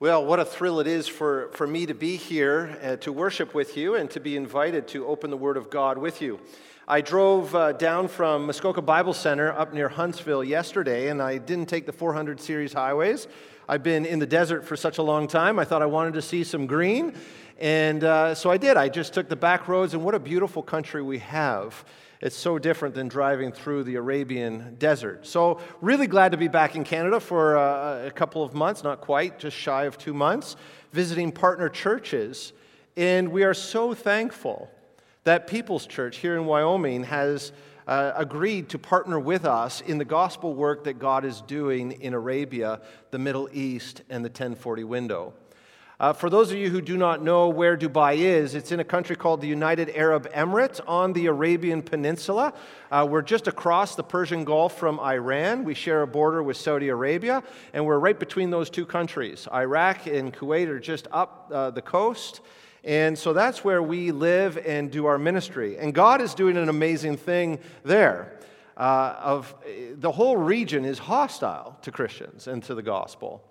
Well, what a thrill it is for me to be here to worship with you and to be invited to open the Word of God with you. I drove down from Muskoka Bible Center up near Huntsville yesterday, and I didn't take the 400 series highways. I've been in the desert for such a long time. I thought I wanted to see some green, and so I did. I just took the back roads, and what a beautiful country we have. It's so different than driving through the Arabian desert. So really glad to be back in Canada for a couple of months, not quite, just shy of 2 months, visiting partner churches. And we are so thankful that People's Church here in Wyoming has agreed to partner with us in the gospel work that God is doing in Arabia, the Middle East, and the 1040 window. For those of you who do not know where Dubai is, it's in a country called the United Arab Emirates on the Arabian Peninsula. We're just across the Persian Gulf from Iran. We share a border with Saudi Arabia, and we're right between those two countries. Iraq and Kuwait are just up the coast. And so that's where we live and do our ministry. And God is doing an amazing thing there. The whole region is hostile to Christians and to the gospel.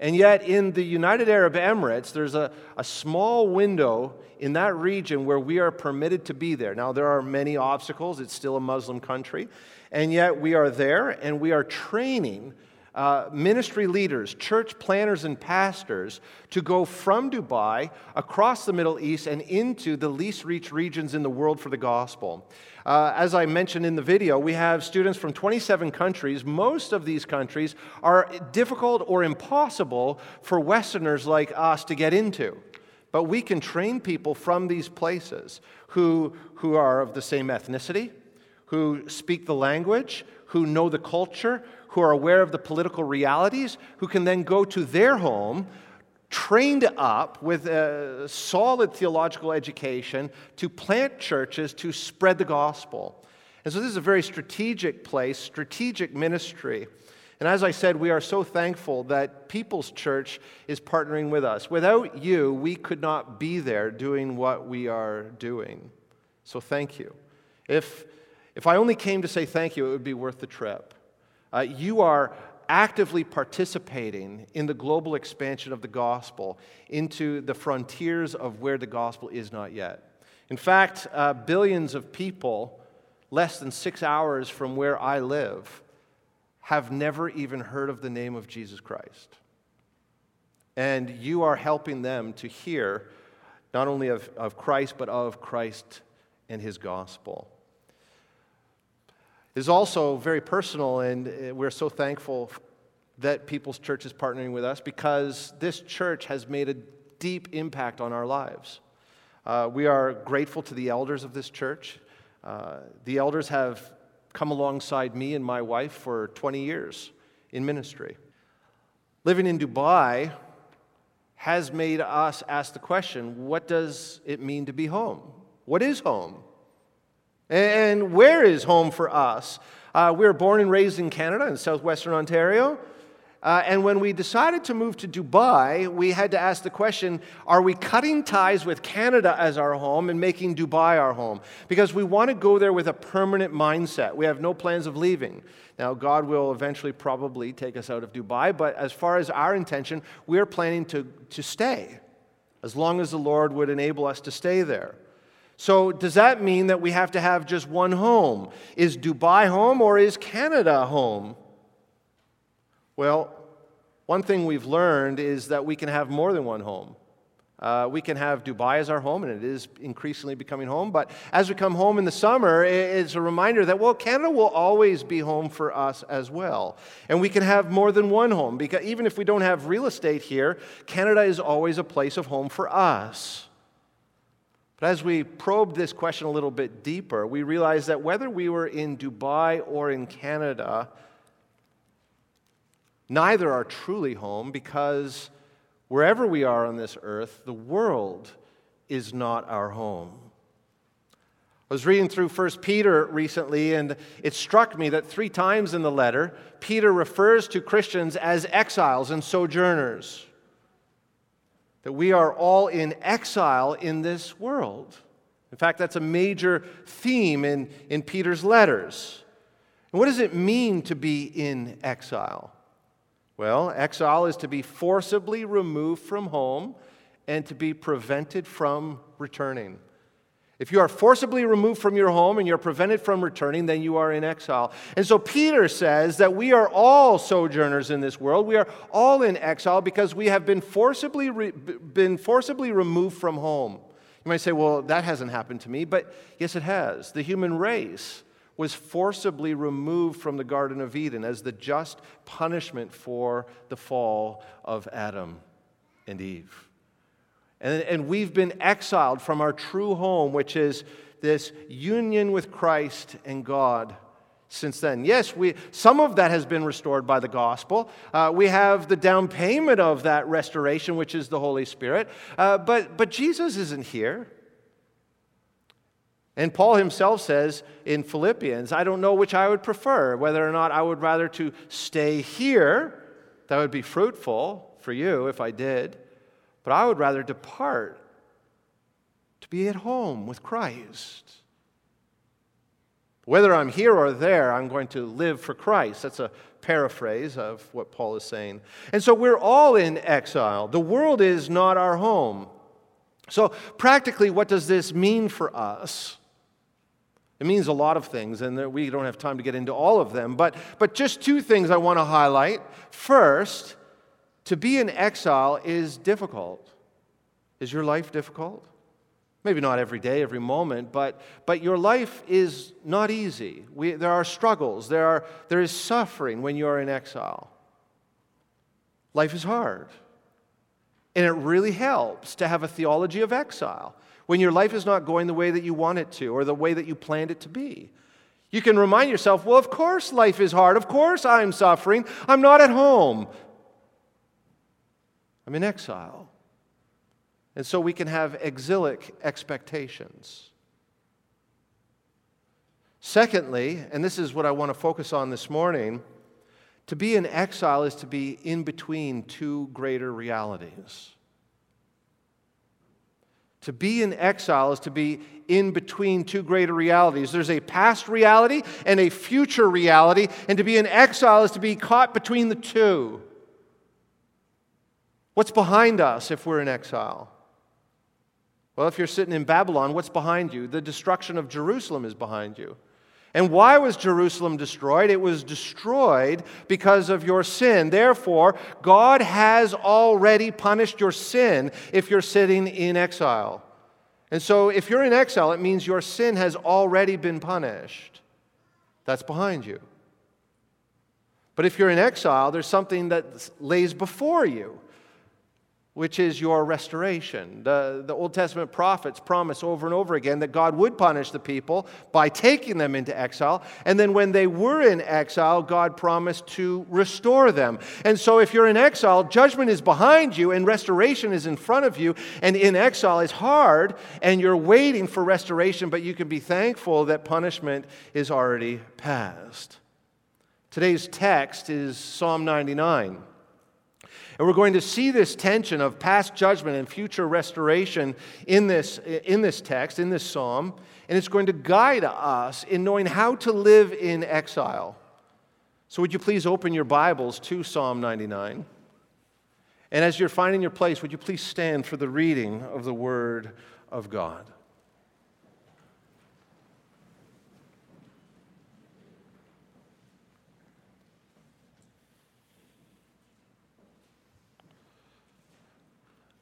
And yet in the United Arab Emirates, there's a small window in that region where we are permitted to be there. Now, there are many obstacles. It's still a Muslim country. And yet we are there, and we are training ministry leaders, church planners and pastors to go from Dubai across the Middle East and into the least reached regions in the world for the gospel. As I mentioned in the video, we have students from 27 countries. Most of these countries are difficult or impossible for Westerners like us to get into. But we can train people from these places who are of the same ethnicity, who speak the language, who know the culture, who are aware of the political realities, who can then go to their home, trained up with a solid theological education to plant churches, to spread the gospel. And so this is a very strategic place, strategic ministry. And as I said, we are so thankful that People's Church is partnering with us. Without you, we could not be there doing what we are doing. So thank you. If I only came to say thank you, it would be worth the trip. You are actively participating in the global expansion of the gospel into the frontiers of where the gospel is not yet. In fact, billions of people less than 6 hours from where I live have never even heard of the name of Jesus Christ. And you are helping them to hear not only of Christ, but of Christ and his gospel. Is also very personal, and we're so thankful that People's Church is partnering with us because this church has made a deep impact on our lives. We are grateful to the elders of this church. The elders have come alongside me and my wife for 20 years in ministry. Living in Dubai has made us ask the question, what does it mean to be home? What is home? And where is home for us? We were born and raised in Canada, in southwestern Ontario. And when we decided to move to Dubai, we had to ask the question, are we cutting ties with Canada as our home and making Dubai our home? Because we want to go there with a permanent mindset. We have no plans of leaving. Now, God will eventually probably take us out of Dubai, but as far as our intention, we are planning to stay, as long as the Lord would enable us to stay there. So does that mean that we have to have just one home? Is Dubai home or is Canada home? Well, one thing we've learned is that we can have more than one home. We can have Dubai as our home, and it is increasingly becoming home. But as we come home in the summer, it's a reminder that, well, Canada will always be home for us as well. And we can have more than one home, because even if we don't have real estate here, Canada is always a place of home for us. But as we probed this question a little bit deeper, we realized that whether we were in Dubai or in Canada, neither are truly home because wherever we are on this earth, the world is not our home. I was reading through 1 Peter recently, and it struck me that 3 times in the letter, Peter refers to Christians as exiles and sojourners. That we are all in exile in this world. In fact, that's a major theme in Peter's letters. And what does it mean to be in exile? Well, exile is to be forcibly removed from home and to be prevented from returning. If you are forcibly removed from your home and you're prevented from returning, then you are in exile. And so Peter says that we are all sojourners in this world. We are all in exile because we have been forcibly removed from home. You might say, well, that hasn't happened to me. But yes, it has. The human race was forcibly removed from the Garden of Eden as the just punishment for the fall of Adam and Eve. And we've been exiled from our true home, which is this union with Christ and God since then. Yes, some of that has been restored by the gospel. We have the down payment of that restoration, which is the Holy Spirit. But Jesus isn't here. And Paul himself says in Philippians, I don't know which I would prefer, whether or not I would rather to stay here. That would be fruitful for you if I did. But I would rather depart to be at home with Christ. Whether I'm here or there, I'm going to live for Christ. That's a paraphrase of what Paul is saying. And so we're all in exile. The world is not our home. So practically, what does this mean for us? It means a lot of things, and we don't have time to get into all of them. But just two things I want to highlight. First, to be in exile is difficult. Is your life difficult? Maybe not every day, every moment, but your life is not easy. There are struggles. There is suffering when you are in exile. Life is hard. And it really helps to have a theology of exile when your life is not going the way that you want it to or the way that you planned it to be. You can remind yourself, well, of course life is hard. Of course I'm suffering. I'm not at home. I'm in exile. And so we can have exilic expectations. Secondly, and this is what I want to focus on this morning, to be in exile is to be in between two greater realities. To be in exile is to be in between two greater realities. There's a past reality and a future reality, and to be in exile is to be caught between the two. What's behind us if we're in exile? Well, if you're sitting in Babylon, what's behind you? The destruction of Jerusalem is behind you. And why was Jerusalem destroyed? It was destroyed because of your sin. Therefore, God has already punished your sin if you're sitting in exile. And so if you're in exile, it means your sin has already been punished. That's behind you. But if you're in exile, there's something that lays before you, which is your restoration. The Old Testament prophets promise over and over again that God would punish the people by taking them into exile. And then when they were in exile, God promised to restore them. And so if you're in exile, judgment is behind you and restoration is in front of you. And in exile is hard and you're waiting for restoration, but you can be thankful that punishment is already past. Today's text is Psalm 99. And we're going to see this tension of past judgment and future restoration in this text, in this psalm. And it's going to guide us in knowing how to live in exile. So would you please open your Bibles to Psalm 99? And as you're finding your place, would you please stand for the reading of the Word of God?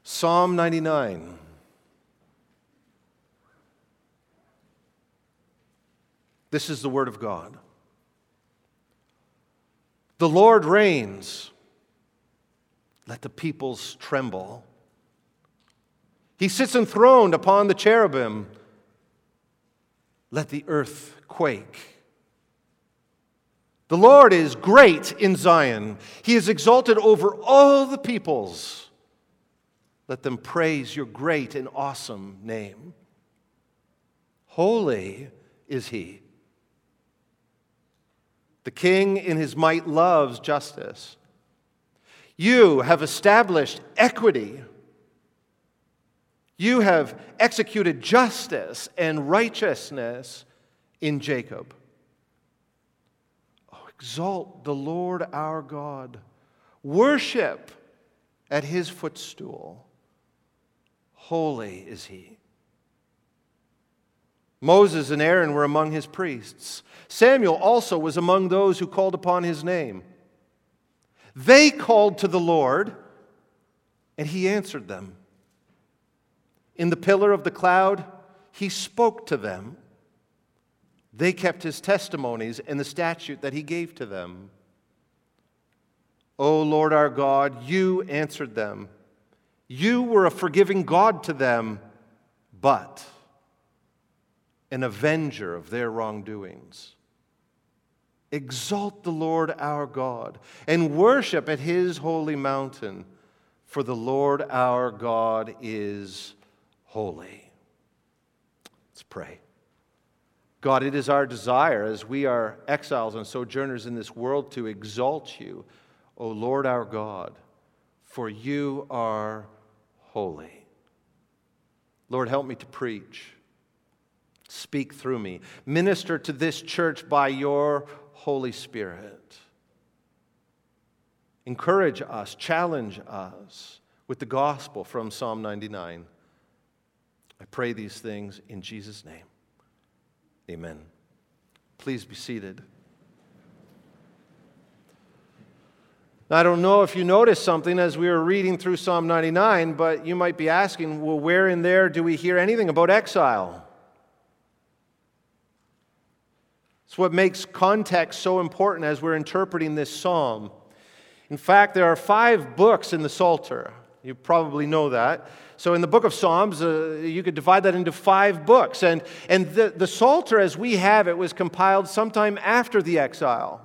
Psalm 99. This is the word of God. The Lord reigns. Let the peoples tremble. He sits enthroned upon the cherubim. Let the earth quake. The Lord is great in Zion. He is exalted over all the peoples. Let them praise your great and awesome name. Holy is he. The king in his might loves justice. You have established equity. You have executed justice and righteousness in Jacob. Oh, exalt the Lord our God Worship at his footstool. Holy is he. Moses and Aaron were among his priests. Samuel also was among those who called upon his name. They called to the Lord, and he answered them. In the pillar of the cloud, he spoke to them. They kept his testimonies and the statute that he gave to them. O Lord our God, you answered them. You were a forgiving God to them, but an avenger of their wrongdoings. Exalt the Lord our God and worship at his holy mountain, for the Lord our God is holy. Let's pray. God, it is our desire as we are exiles and sojourners in this world to exalt you, O Lord our God, for you are holy. Lord, help me to preach. Speak through me. Minister to this church by your Holy Spirit. Encourage us, challenge us with the gospel from Psalm 99. I pray these things in Jesus' name. Amen. Please be seated. Now, I don't know if you noticed something as we were reading through Psalm 99, but you might be asking, well, where in there do we hear anything about exile? It's what makes context so important as we're interpreting this psalm. In fact, there are 5 books in the Psalter. You probably know that. So in the book of Psalms, you could divide that into 5 books. And the Psalter as we have it was compiled sometime after the exile,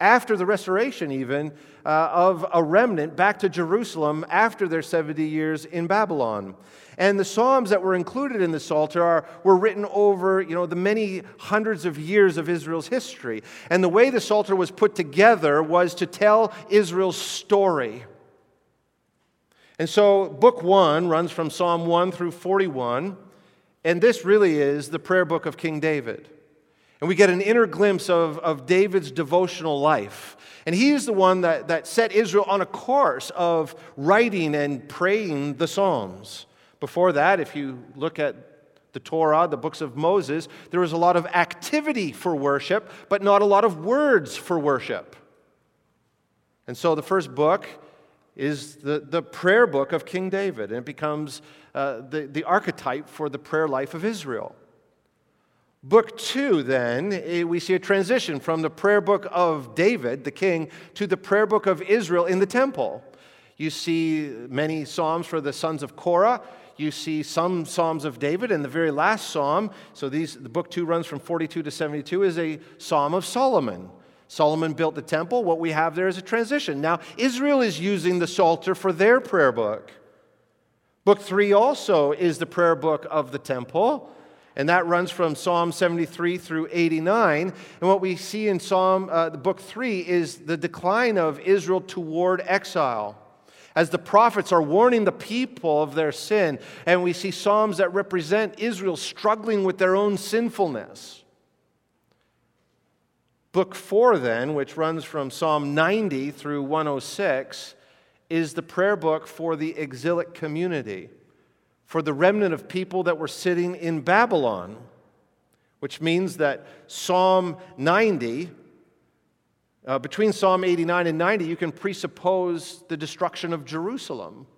after the restoration even, of a remnant back to Jerusalem after their 70 years in Babylon. And the Psalms that were included in the Psalter were written over, the many hundreds of years of Israel's history. And the way the Psalter was put together was to tell Israel's story. And so book 1 runs from Psalm 1 through 41, and this really is the prayer book of King David. And we get an inner glimpse of David's devotional life. And he is the one that set Israel on a course of writing and praying the Psalms. Before that, if you look at the Torah, the books of Moses, there was a lot of activity for worship, but not a lot of words for worship. And so the first book is the prayer book of King David, and it becomes the archetype for the prayer life of Israel. Book 2, then, we see a transition from the prayer book of David, the king, to the prayer book of Israel in the temple. You see many psalms for the sons of Korah. You see some psalms of David, and the very last psalm, so the book 2 runs from 42 to 72, is a psalm of Solomon. Solomon built the temple. What we have there is a transition. Now, Israel is using the Psalter for their prayer book. Book 3 also is the prayer book of the temple, and that runs from Psalm 73 through 89. And what we see in book 3 is the decline of Israel toward exile, as the prophets are warning the people of their sin, and we see psalms that represent Israel struggling with their own sinfulness. Book 4, then, which runs from Psalm 90 through 106, is the prayer book for the exilic community, for the remnant of people that were sitting in Babylon, which means that Psalm 90, between Psalm 89 and 90, you can presuppose the destruction of Jerusalem.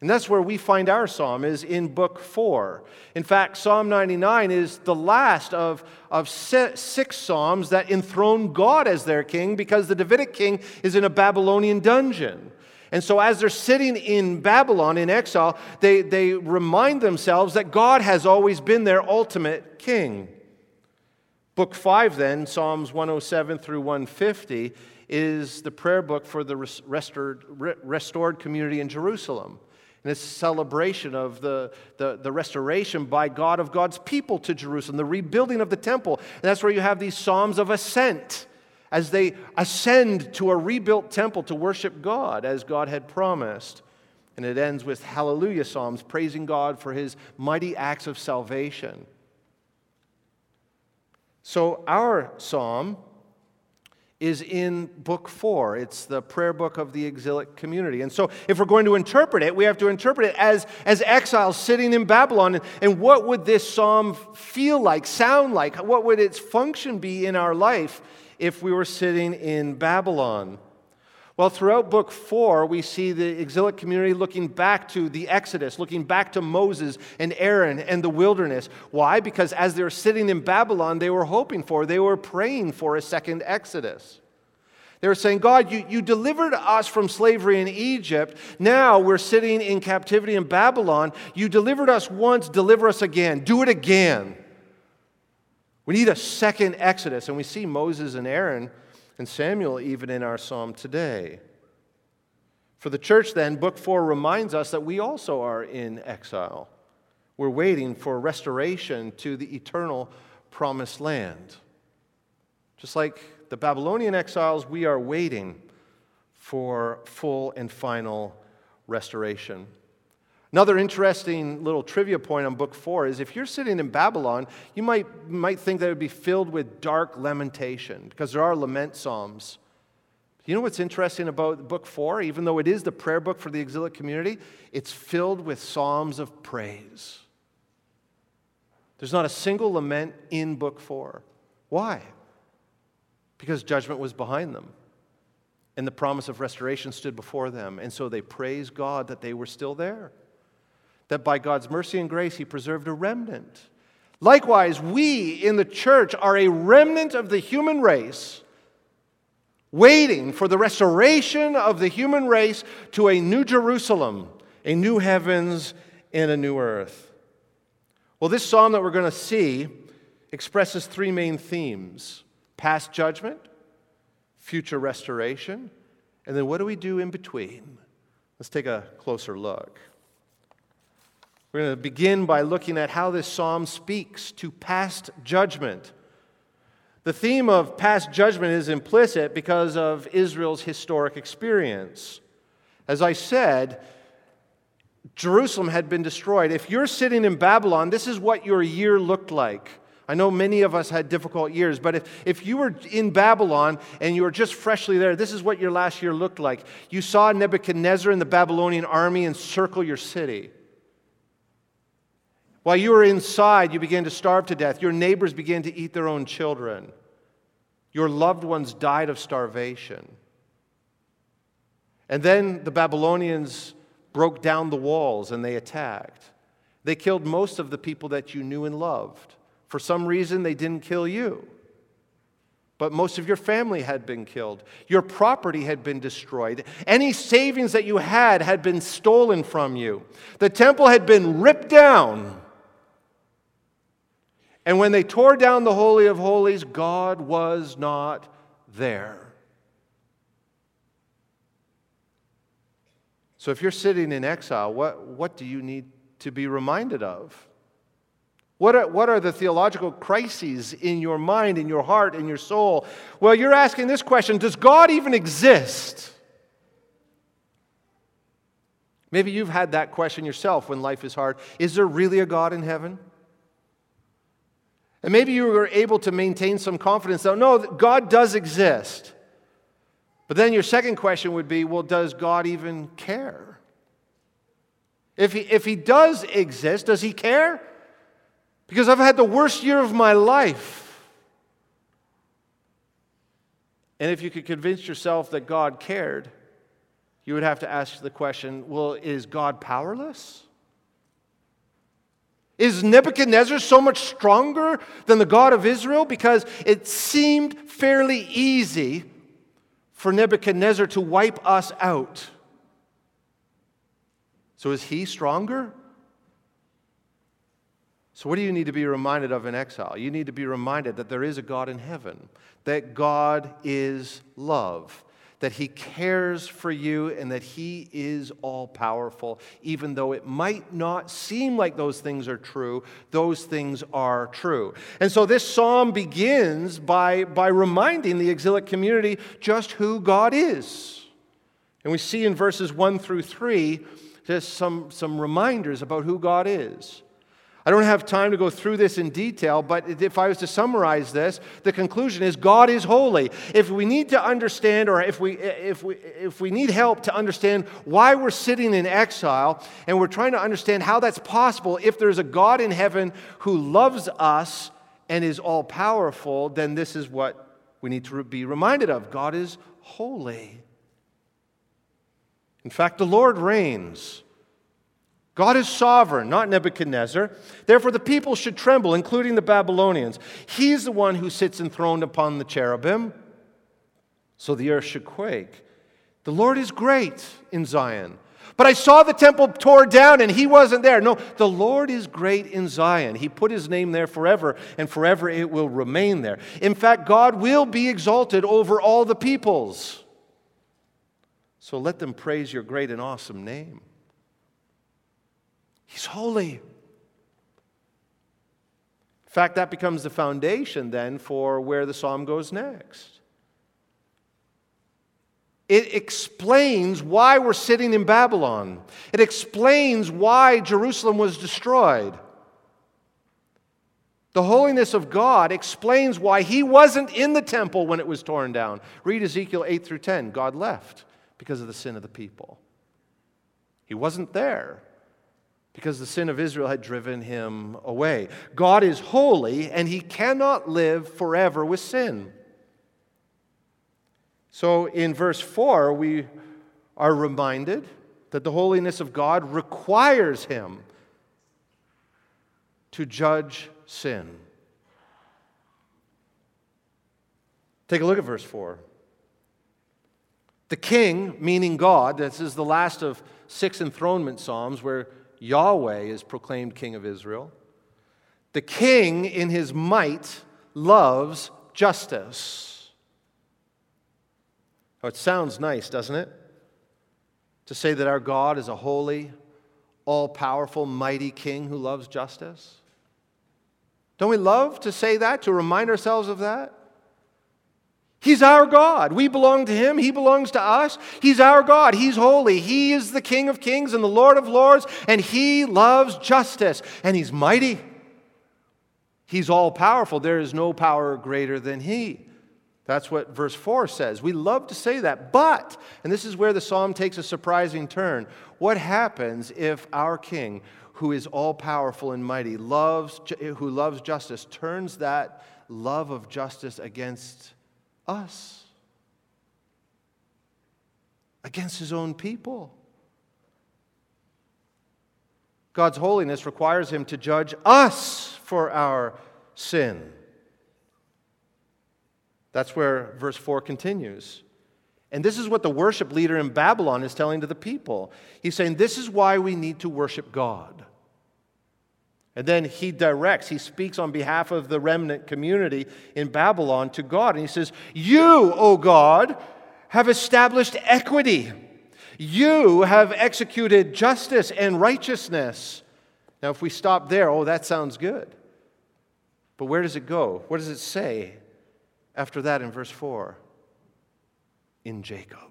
And that's where we find our psalm, is in book 4. In fact, Psalm 99 is the last of 6 psalms that enthrone God as their king, because the Davidic king is in a Babylonian dungeon. And so as they're sitting in Babylon in exile, they remind themselves that God has always been their ultimate king. Book 5, then, Psalms 107 through 150, is the prayer book for the restored community in Jerusalem. And it's a celebration of the restoration by God of God's people to Jerusalem, the rebuilding of the temple. And that's where you have these psalms of ascent, as they ascend to a rebuilt temple to worship God, as God had promised. And it ends with hallelujah psalms, praising God for his mighty acts of salvation. So our psalm is in Book 4. It's the prayer book of the exilic community. And so if we're going to interpret it, we have to interpret it as exiles sitting in Babylon. And what would this psalm feel like, sound like? What would its function be in our life if we were sitting in Babylon? Well, throughout Book 4, we see the exilic community looking back to the Exodus, looking back to Moses and Aaron and the wilderness. Why? Because as they were sitting in Babylon, they were hoping for, they were praying for a second Exodus. They were saying, God, you delivered us from slavery in Egypt. Now we're sitting in captivity in Babylon. You delivered us once, deliver us again. Do it again. We need a second Exodus. And we see Moses and Aaron and Samuel even in our psalm today. For the church then, Book 4 reminds us that we also are in exile. We're waiting for restoration to the eternal promised land. Just like the Babylonian exiles, we are waiting for full and final restoration. Another interesting little trivia point on Book 4 is if you're sitting in Babylon, you might think that it would be filled with dark lamentation because there are lament psalms. You know what's interesting about Book 4? Even though it is the prayer book for the exilic community, it's filled with psalms of praise. There's not a single lament in Book 4. Why? Because judgment was behind them. And the promise of restoration stood before them. And so they praised God that they were still there, that by God's mercy and grace, He preserved a remnant. Likewise, we in the church are a remnant of the human race, waiting for the restoration of the human race to a new Jerusalem, a new heavens, and a new earth. Well, this psalm that we're going to see expresses three main themes: past judgment, future restoration, and then what do we do in between? Let's take a closer look. We're going to begin by looking at how this psalm speaks to past judgment. The theme of past judgment is implicit because of Israel's historic experience. As I said, Jerusalem had been destroyed. If you're sitting in Babylon, this is what your year looked like. I know many of us had difficult years, but if you were in Babylon and you were just freshly there, this is what your last year looked like. You saw Nebuchadnezzar and the Babylonian army encircle your city. While you were inside, you began to starve to death. Your neighbors began to eat their own children. Your loved ones died of starvation. And then the Babylonians broke down the walls and they attacked. They killed most of the people that you knew and loved. For some reason, they didn't kill you. But most of your family had been killed. Your property had been destroyed. Any savings that you had been stolen from you. The temple had been ripped down. And when they tore down the Holy of Holies, God was not there. So if you're sitting in exile, what do you need to be reminded of? What are the theological crises in your mind, in your heart, in your soul? Well, you're asking this question: does God even exist? Maybe you've had that question yourself when life is hard. Is there really a God in heaven? And maybe you were able to maintain some confidence that, no, God does exist. But then your second question would be, well, does God even care? If he does exist, does he care? Because I've had the worst year of my life. And if you could convince yourself that God cared, you would have to ask the question, well, is God powerless? Is Nebuchadnezzar so much stronger than the God of Israel? Because it seemed fairly easy for Nebuchadnezzar to wipe us out. So is he stronger? So what do you need to be reminded of in exile? You need to be reminded that there is a God in heaven, that God is love, that He cares for you, and that He is all-powerful. Even though it might not seem like those things are true, those things are true. And so this psalm begins by reminding the exilic community just who God is. And we see in verses 1 through 3 just some reminders about who God is. I don't have time to go through this in detail, but if I was to summarize this, the conclusion is God is holy. If we need to understand, or if we need help to understand why we're sitting in exile, and we're trying to understand how that's possible, if there's a God in heaven who loves us and is all-powerful, then this is what we need to be reminded of. God is holy. In fact, the Lord reigns. God is sovereign, not Nebuchadnezzar. Therefore, the people should tremble, including the Babylonians. He's the one who sits enthroned upon the cherubim, so the earth should quake. The Lord is great in Zion. But I saw the temple torn down and he wasn't there. No, the Lord is great in Zion. He put his name there forever, and forever it will remain there. In fact, God will be exalted over all the peoples. So let them praise your great and awesome name. He's holy. In fact, that becomes the foundation then for where the psalm goes next. It explains why we're sitting in Babylon. It explains why Jerusalem was destroyed. The holiness of God explains why he wasn't in the temple when it was torn down. Read Ezekiel 8 through 10. God left because of the sin of the people. He wasn't there, because the sin of Israel had driven him away. God is holy, and he cannot live forever with sin. So in verse 4, we are reminded that the holiness of God requires him to judge sin. Take a look at verse 4. The king, meaning God, this is the last of 6 enthronement psalms where Yahweh is proclaimed King of Israel. The king in his might loves justice. Oh, it sounds nice, doesn't it? To say that our God is a holy, all-powerful, mighty king who loves justice. Don't we love to say that, to remind ourselves of that? He's our God. We belong to him. He belongs to us. He's our God. He's holy. He is the King of kings and the Lord of lords, and he loves justice, and he's mighty. He's all-powerful. There is no power greater than he. That's what verse 4 says. We love to say that, but, and this is where the psalm takes a surprising turn, what happens if our king, who is all-powerful and mighty, who loves justice, turns that love of justice against us, against his own people? God's holiness requires him to judge us for our sin. That's where verse 4 continues. And this is what the worship leader in Babylon is telling to the people. He's saying, this is why we need to worship God. And then he speaks on behalf of the remnant community in Babylon to God. And he says, you, O God, have established equity. You have executed justice and righteousness. Now, if we stop there, that sounds good. But where does it go? What does it say after that in verse 4? In Jacob.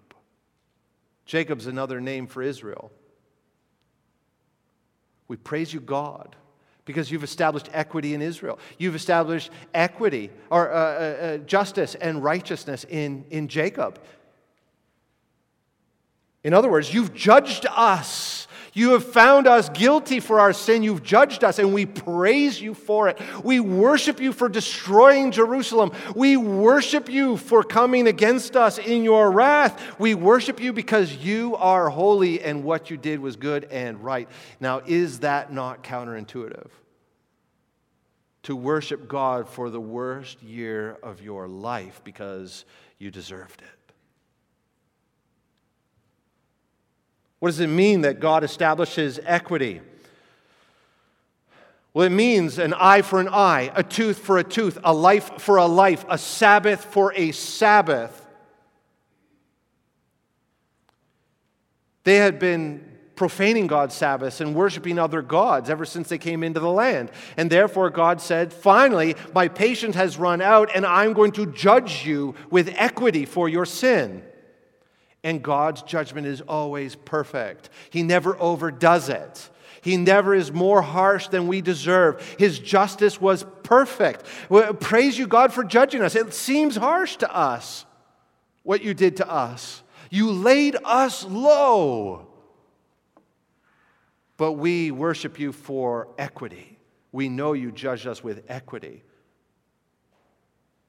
Jacob's another name for Israel. We praise you, God, because you've established equity in Israel. You've established equity, or justice and righteousness in Jacob. In other words, you've judged us. You have found us guilty for our sin. You've judged us, and we praise you for it. We worship you for destroying Jerusalem. We worship you for coming against us in your wrath. We worship you because you are holy, and what you did was good and right. Now, is that not counterintuitive? To worship God for the worst year of your life because you deserved it. What does it mean that God establishes equity? Well, it means an eye for an eye, a tooth for a tooth, a life for a life, a Sabbath for a Sabbath. They had been profaning God's Sabbaths and worshiping other gods ever since they came into the land. And therefore God said, finally, my patience has run out, and I'm going to judge you with equity for your sin. And God's judgment is always perfect. He never overdoes it. He never is more harsh than we deserve. His justice was perfect. Praise you, God, for judging us. It seems harsh to us, what you did to us. You laid us low. But we worship you for equity. We know you judged us with equity.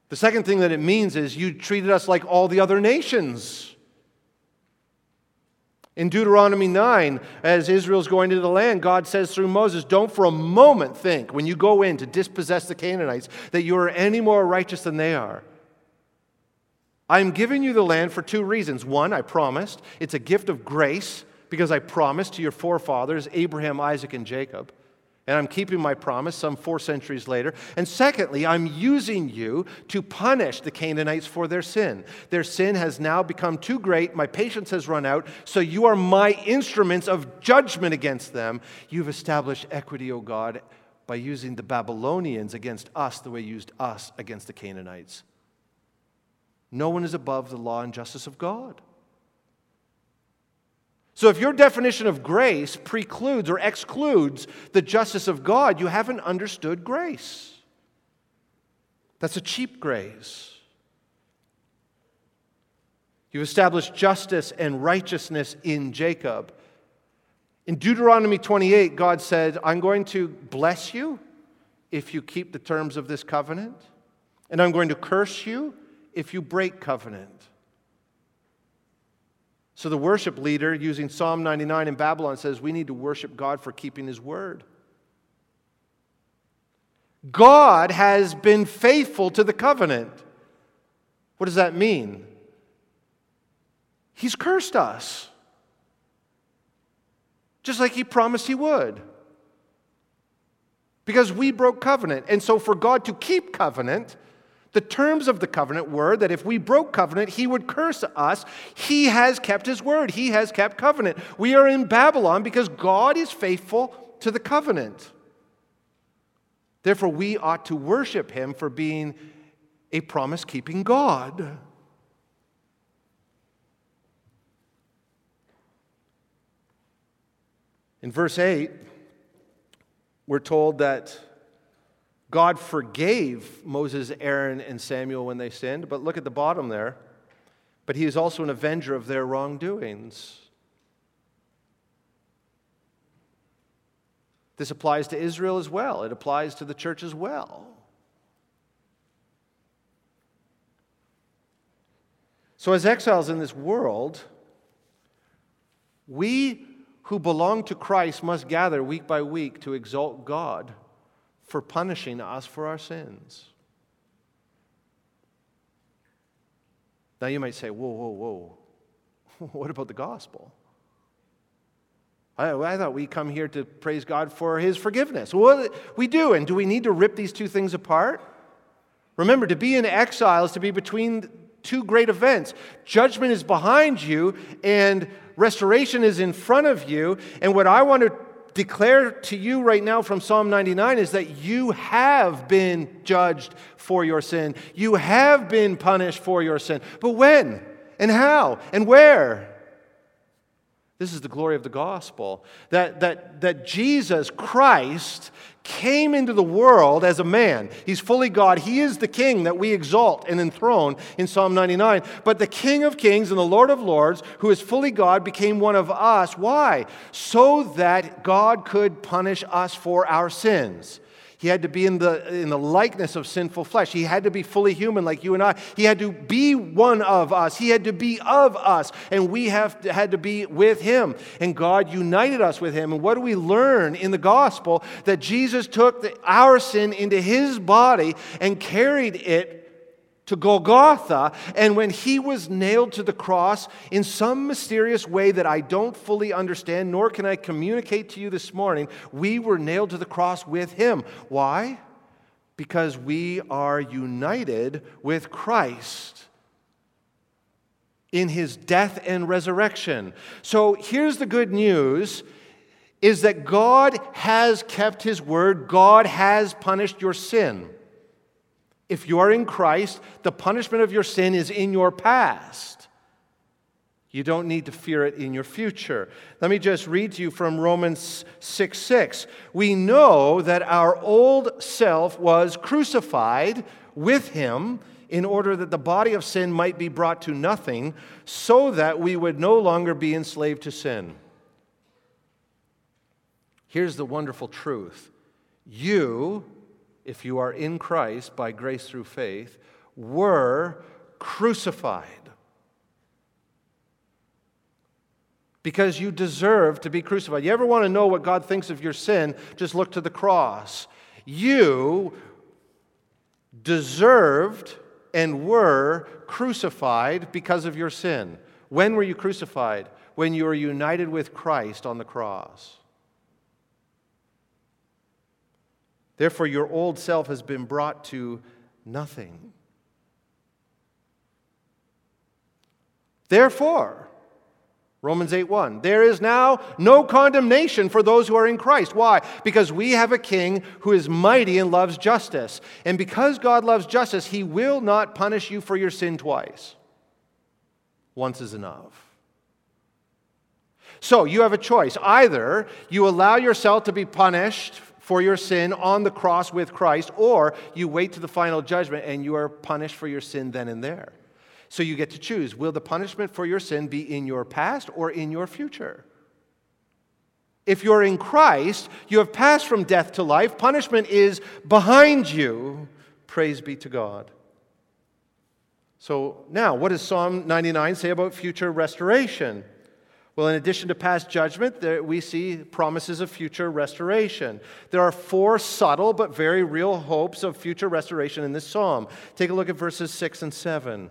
The second thing that it means is you treated us like all the other nations. In Deuteronomy 9, as Israel's going into the land, God says through Moses, don't for a moment think when you go in to dispossess the Canaanites that you are any more righteous than they are. I am giving you the land for two reasons. One, I promised. It's a gift of grace because I promised to your forefathers, Abraham, Isaac, and Jacob. And I'm keeping my promise some 4 centuries later. And secondly, I'm using you to punish the Canaanites for their sin. Their sin has now become too great. My patience has run out. So you are my instruments of judgment against them. You've established equity, O God, by using the Babylonians against us the way you used us against the Canaanites. No one is above the law and justice of God. So if your definition of grace precludes or excludes the justice of God, you haven't understood grace. That's a cheap grace. You established justice and righteousness in Jacob. In Deuteronomy 28, God said, I'm going to bless you if you keep the terms of this covenant, and I'm going to curse you if you break covenant. So the worship leader, using Psalm 99 in Babylon, says we need to worship God for keeping His word. God has been faithful to the covenant. What does that mean? He's cursed us, just like He promised He would, because we broke covenant. And so for God to keep covenant, the terms of the covenant were that if we broke covenant, He would curse us. He has kept His word. He has kept covenant. We are in Babylon because God is faithful to the covenant. Therefore, we ought to worship Him for being a promise-keeping God. In verse 8, we're told that God forgave Moses, Aaron, and Samuel when they sinned. But look at the bottom there. But He is also an avenger of their wrongdoings. This applies to Israel as well. It applies to the church as well. So as exiles in this world, we who belong to Christ must gather week by week to exalt God for punishing us for our sins. Now you might say, whoa, what about the gospel? I thought we come here to praise God for His forgiveness. Well, we do, and do we need to rip these two things apart? Remember, to be in exile is to be between two great events. Judgment is behind you, and restoration is in front of you, and what I want to declare to you right now from Psalm 99 is that you have been judged for your sin. You have been punished for your sin. But when and how and where? This is the glory of the gospel. That Jesus Christ came into the world as a man. He's fully God. He is the King that we exalt and enthrone in Psalm 99. But the King of kings and the Lord of lords, who is fully God, became one of us. Why? So that God could punish us for our sins. He had to be in the likeness of sinful flesh. He had to be fully human like you and I. He had to be one of us. He had to be of us. And we had to be with Him. And God united us with Him. And what do we learn in the gospel? That Jesus took our sin into His body and carried it to Golgotha. And when He was nailed to the cross in some mysterious way that I don't fully understand, nor can I communicate to you this morning, we were nailed to the cross with Him. Why? Because we are united with Christ in His death and resurrection. So here's the good news, is that God has kept His word. God has punished your sin. If you are in Christ, the punishment of your sin is in your past. You don't need to fear it in your future. Let me just read to you from Romans 6:6. We know that our old self was crucified with him in order that the body of sin might be brought to nothing, so that we would no longer be enslaved to sin. Here's the wonderful truth. You, if you are in Christ by grace through faith, were crucified. Because you deserve to be crucified. You ever want to know what God thinks of your sin? Just look to the cross. You deserved and were crucified because of your sin. When were you crucified? When you were united with Christ on the cross. Therefore, your old self has been brought to nothing. Therefore, Romans 8:1, there is now no condemnation for those who are in Christ. Why? Because we have a king who is mighty and loves justice. And because God loves justice, he will not punish you for your sin twice. Once is enough. So you have a choice. Either you allow yourself to be punished for your sin on the cross with Christ, or you wait to the final judgment and you are punished for your sin then and there. So you get to choose. Will the punishment for your sin be in your past or in your future? If you're in Christ, you have passed from death to life. Punishment is behind you. Praise be to God. So now, what does Psalm 99 say about future restoration? Well, in addition to past judgment, we see promises of future restoration. There are four subtle but very real hopes of future restoration in this psalm. Take a look at verses 6 and 7.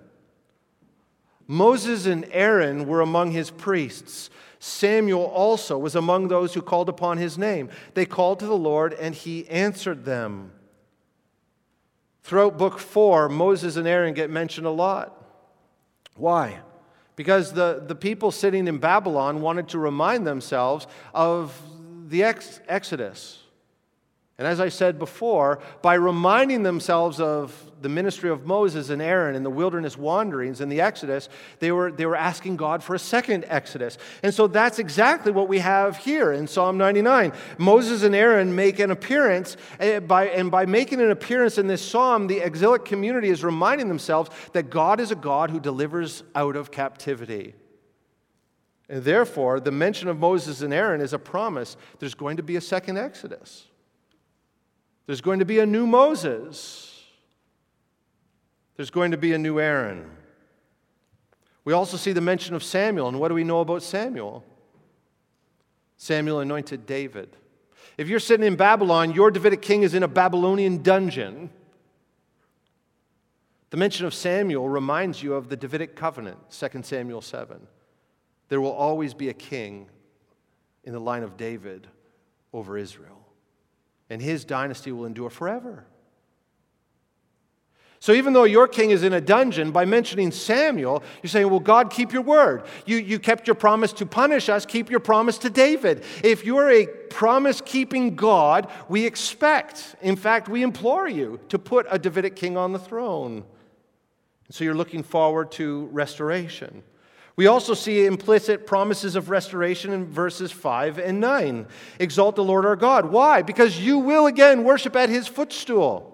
Moses and Aaron were among his priests. Samuel also was among those who called upon his name. They called to the Lord, and he answered them. Throughout book 4, Moses and Aaron get mentioned a lot. Why? Because the people sitting in Babylon wanted to remind themselves of the Exodus. And as I said before, by reminding themselves of the ministry of Moses and Aaron and the wilderness wanderings and the Exodus, they were asking God for a second Exodus. And so that's exactly what we have here in Psalm 99. Moses and Aaron make an appearance, and by making an appearance in this psalm, the exilic community is reminding themselves that God is a God who delivers out of captivity. And therefore, the mention of Moses and Aaron is a promise. There's going to be a second Exodus. There's going to be a new Moses. There's going to be a new Aaron. We also see the mention of Samuel. And what do we know about Samuel? Samuel anointed David. If you're sitting in Babylon, your Davidic king is in a Babylonian dungeon. The mention of Samuel reminds you of the Davidic covenant, 2 Samuel 7. There will always be a king in the line of David over Israel, and his dynasty will endure forever. So even though your king is in a dungeon, by mentioning Samuel, you're saying, well, God, keep your word. You kept your promise to punish us. Keep your promise to David. If you're a promise-keeping God, we expect, in fact, we implore you to put a Davidic king on the throne. So you're looking forward to restoration. We also see implicit promises of restoration in verses 5 and 9. Exalt the Lord our God. Why? Because you will again worship at his footstool.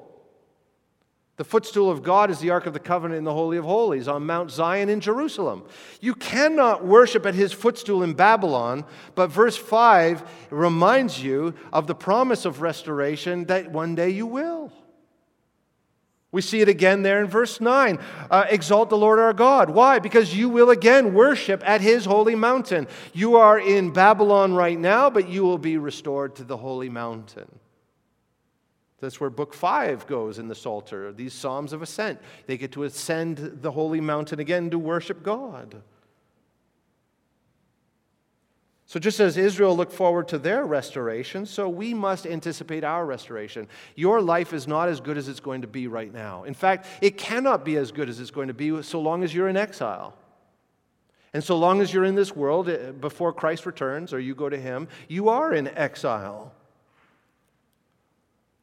The footstool of God is the Ark of the Covenant in the Holy of Holies on Mount Zion in Jerusalem. You cannot worship at his footstool in Babylon, but verse 5 reminds you of the promise of restoration that one day you will. We see it again there in verse 9. Exalt the Lord our God. Why? Because you will again worship at his holy mountain. You are in Babylon right now, but you will be restored to the holy mountain. That's where book 5 goes in the Psalter, these Psalms of Ascent. They get to ascend the holy mountain again to worship God. So just as Israel looked forward to their restoration, so we must anticipate our restoration. Your life is not as good as it's going to be right now. In fact, it cannot be as good as it's going to be so long as you're in exile. And so long as you're in this world before Christ returns or you go to him, you are in exile.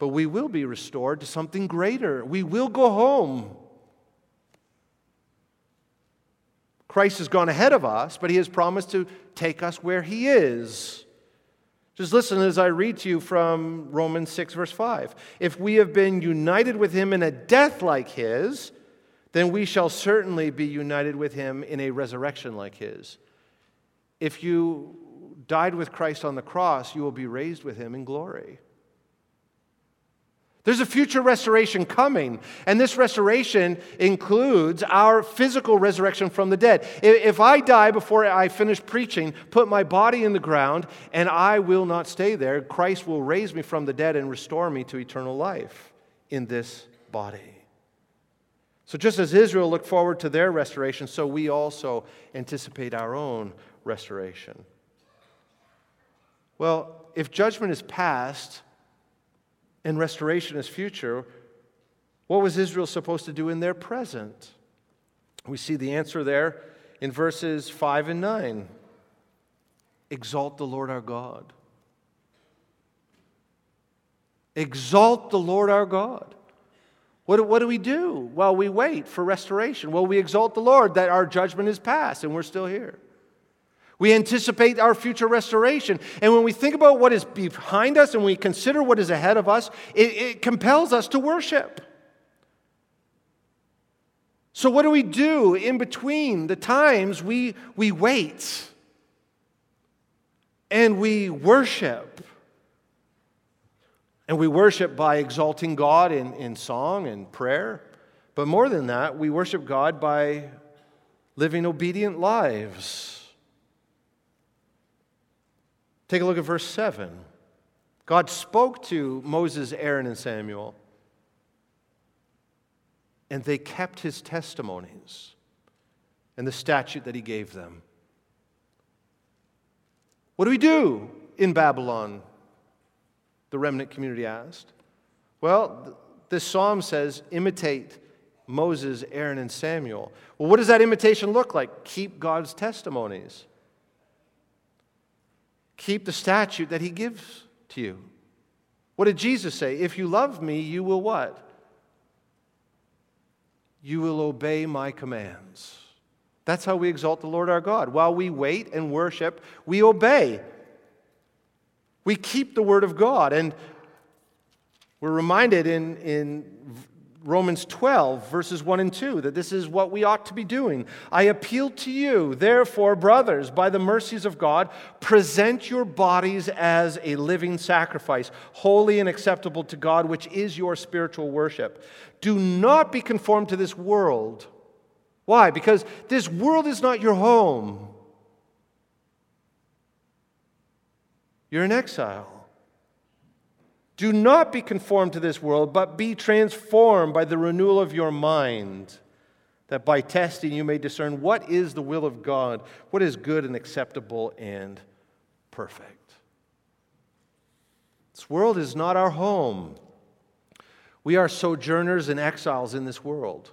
But we will be restored to something greater. We will go home. Christ has gone ahead of us, but he has promised to take us where he is. Just listen as I read to you from Romans 6, verse 5. If we have been united with him in a death like his, then we shall certainly be united with him in a resurrection like his. If you died with Christ on the cross, you will be raised with him in glory. There's a future restoration coming, and this restoration includes our physical resurrection from the dead. If I die before I finish preaching, put my body in the ground, and I will not stay there. Christ will raise me from the dead and restore me to eternal life in this body. So just as Israel looked forward to their restoration, so we also anticipate our own restoration. Well, if judgment is past and restoration is future, what was Israel supposed to do in their present? We see the answer there in verses 5 and 9. Exalt the Lord our God. Exalt the Lord our God. What do we do? Well, we wait for restoration. Well, we exalt the Lord that our judgment is past and we're still here. We anticipate our future restoration. And when we think about what is behind us and we consider what is ahead of us, it compels us to worship. So what do we do in between the times? We wait and we worship. And we worship by exalting God in song and prayer. But more than that, we worship God by living obedient lives. Take a look at verse 7. God spoke to Moses, Aaron, and Samuel, and they kept his testimonies and the statute that he gave them. What do we do in Babylon? The remnant community asked. Well, this psalm says, imitate Moses, Aaron, and Samuel. Well, what does that imitation look like? Keep God's testimonies. Keep the statute that he gives to you. What did Jesus say? If you love me, you will what? You will obey my commands. That's how we exalt the Lord our God. While we wait and worship, we obey. We keep the word of God. And we're reminded in Romans 12, verses 1 and 2, that this is what we ought to be doing. I appeal to you, therefore, brothers, by the mercies of God, present your bodies as a living sacrifice, holy and acceptable to God, which is your spiritual worship. Do not be conformed to this world. Why? Because this world is not your home. You're in exile. Do not be conformed to this world, but be transformed by the renewal of your mind, that by testing you may discern what is the will of God, what is good and acceptable and perfect. This world is not our home. We are sojourners and exiles in this world.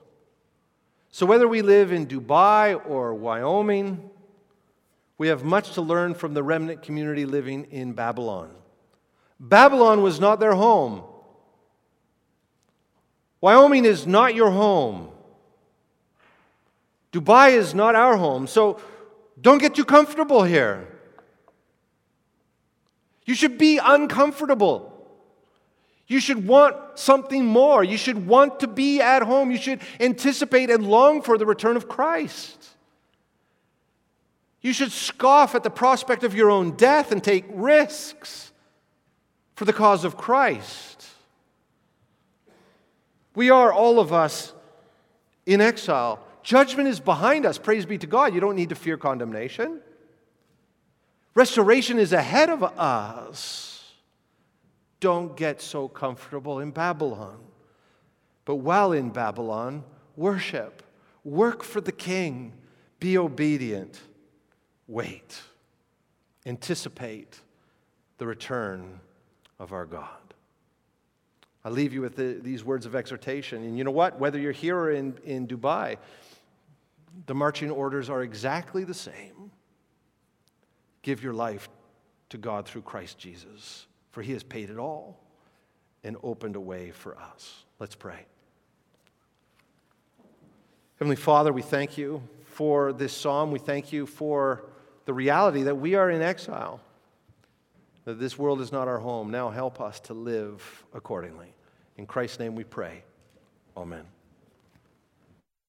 So whether we live in Dubai or Wyoming, we have much to learn from the remnant community living in Babylon. Babylon was not their home. Wyoming is not your home. Dubai is not our home. So don't get too comfortable here. You should be uncomfortable. You should want something more. You should want to be at home. You should anticipate and long for the return of Christ. You should scoff at the prospect of your own death and take risks for the cause of Christ. We are, all of us, in exile. Judgment is behind us. Praise be to God. You don't need to fear condemnation. Restoration is ahead of us. Don't get so comfortable in Babylon. But while in Babylon, worship. Work for the King. Be obedient. Wait. Anticipate the return of our God. I leave you with these words of exhortation. And you know what? Whether you're here or in Dubai, the marching orders are exactly the same. Give your life to God through Christ Jesus, for he has paid it all and opened a way for us. Let's pray. Heavenly Father, we thank you for this psalm. We thank you for the reality that we are in exile, that this world is not our home. Now help us to live accordingly. In Christ's name we pray. Amen.